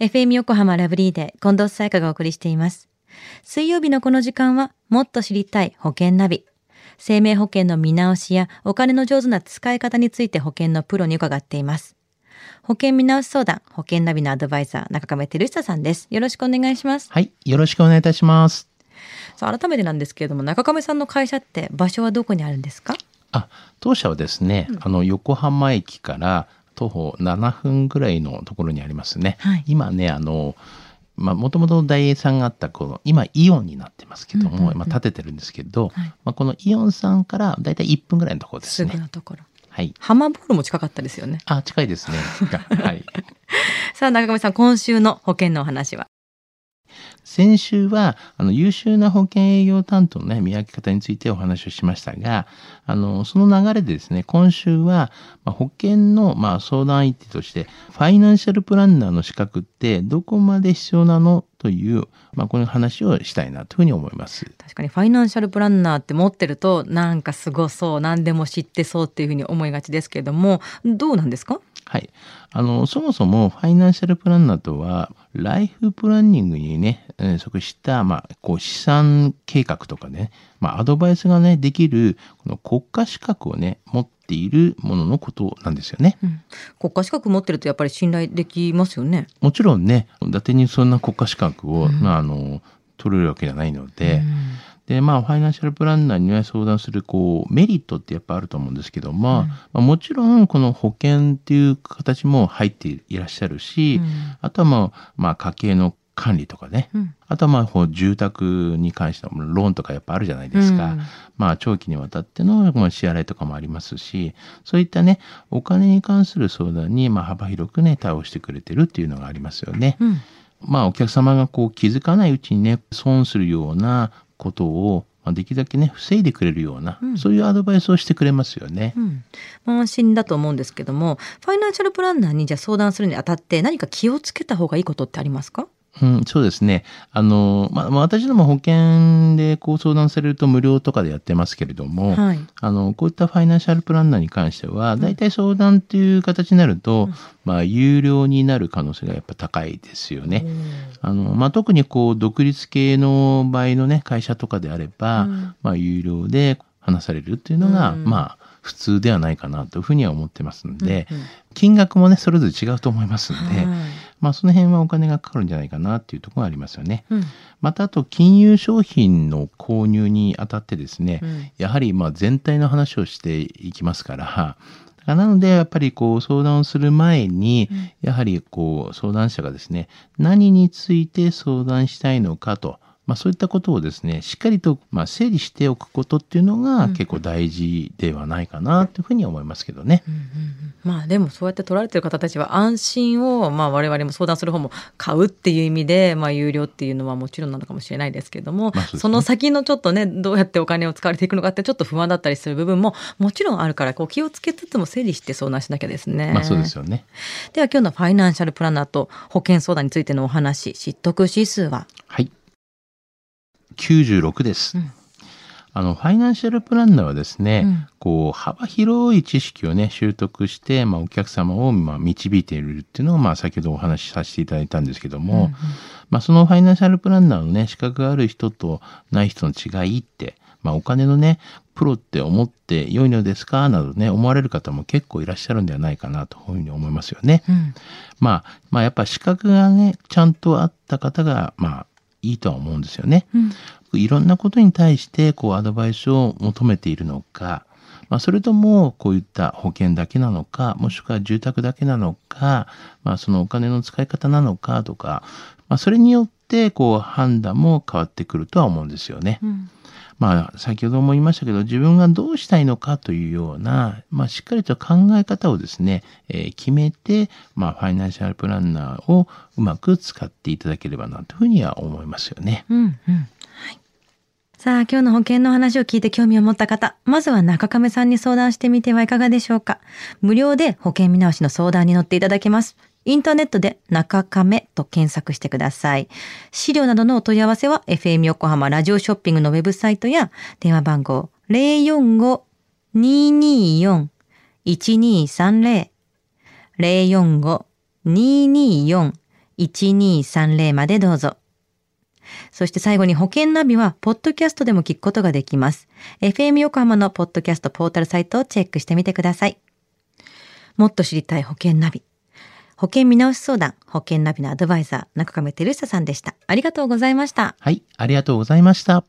FM 横浜ラブリーで近藤紗友香がお送りしています。水曜日のこの時間はもっと知りたい保険ナビ。生命保険の見直しやお金の上手な使い方について保険のプロに伺っています。保険見直し相談保険ナビのアドバイザー中亀照久さんです。よろしくお願いします。はい、よろしくお願いいたします。さあ、改めてなんですけれども、中亀さんの会社って場所はどこにあるんですか？当社はですね、横浜駅から徒歩7分ぐらいのところにありますね。はい、今ね、もともとダイエーさんがあった今イオンになってますけども、建ててるんですけど、はい、このイオンさんからだいたい1分ぐらいのところですね。すぐのところ。はい、ハマボールも近かったですよね。近いですね。はい、さあ中上さん、今週の保険のお話は？先週は優秀な保険営業担当の、見分け方についてお話をしましたが、その流れでですね、今週は、保険の、相談相手としてファイナンシャルプランナーの資格ってどこまで必要なのという、この話をしたいなというふうに思います。確かにファイナンシャルプランナーって持ってるとなんかすごそう、何でも知ってそうっていうふうに思いがちですけれども、どうなんですか？はい、そもそもファイナンシャルプランナーとはライフプランニングに即した、資産計画とかアドバイスができるこの国家資格を持っているもののことなんですよね。うん、国家資格持ってるとやっぱり信頼できますよね。もちろんね、伊達にそんな国家資格を、取れるわけじゃないので、でファイナンシャルプランナーに相談するメリットってやっぱあると思うんですけども、もちろんこの保険っていう形も入っていらっしゃるし、あとは家計の管理とかあとは住宅に関してはローンとかやっぱあるじゃないですか。長期にわたっての支払いとかもありますし、そういったお金に関する相談に幅広く対応してくれてるっていうのがありますよね。お客様が気づかないうちに損するようなことをできるだけ防いでくれるような、そういうアドバイスをしてくれますよね。安心だと思うんですけども、ファイナンシャルプランナーにじゃあ相談するにあたって何か気をつけた方がいいことってありますか？そうですね。私ども保険で相談されると無料とかでやってますけれども、はい、こういったファイナンシャルプランナーに関してはだいたい相談という形になると、有料になる可能性がやっぱ高いですよね。特に独立系の場合の会社とかであれば、有料で話されるっていうのが、普通ではないかなというふうには思ってますので、金額もそれぞれ違うと思いますので、その辺はお金がかかるんじゃないかなというところがありますよね。またあと金融商品の購入にあたってですね、やはり全体の話をしていきますから、なのでやっぱり相談をする前に、やはり相談者がですね、何について相談したいのかと、そういったことをですね、しっかりと整理しておくことっていうのが結構大事ではないかなというふうに思いますけどね。でもそうやって取られてる方たちは安心を、我々も相談する方も買うっていう意味で、有料っていうのはもちろんなのかもしれないですけども、その先のちょっとどうやってお金を使われていくのかってちょっと不安だったりする部分ももちろんあるから、気をつけつつも整理して相談しなきゃですね。そうですよね。では今日のファイナンシャルプランナーと保険相談についてのお話、知得指数は？はい。96です。ファイナンシャルプランナーはですね、幅広い知識を習得して、お客様を導いているっていうのを、先ほどお話しさせていただいたんですけども、そのファイナンシャルプランナーの資格がある人とない人の違いって、お金のプロって思って良いのですかなど思われる方も結構いらっしゃるんではないかなというふうに思いますよね。やっぱ資格がちゃんとあった方がいいとは思うんですよね。いろんなことに対してアドバイスを求めているのか、それともこういった保険だけなのか、もしくは住宅だけなのか、そのお金の使い方なのかとか、それによって判断も変わってくるとは思うんですよね。先ほども言いましたけど、自分がどうしたいのかというような、しっかりと考え方をですね、決めて、ファイナンシャルプランナーをうまく使っていただければなというふうには思いますよね。さあ、今日の保険の話を聞いて興味を持った方、まずは中亀さんに相談してみてはいかがでしょうか。無料で保険見直しの相談に乗っていただけます。インターネットで中亀と検索してください。資料などのお問い合わせは FM 横浜ラジオショッピングのウェブサイトや電話番号 045-224-1230 045-224 1230までどうぞ。そして最後に保険ナビはポッドキャストでも聞くことができます。FM 横浜のポッドキャストポータルサイトをチェックしてみてください。もっと知りたい保険ナビ。保険見直し相談、保険ナビのアドバイザー、中亀照久さんでした。ありがとうございました。はい、ありがとうございました。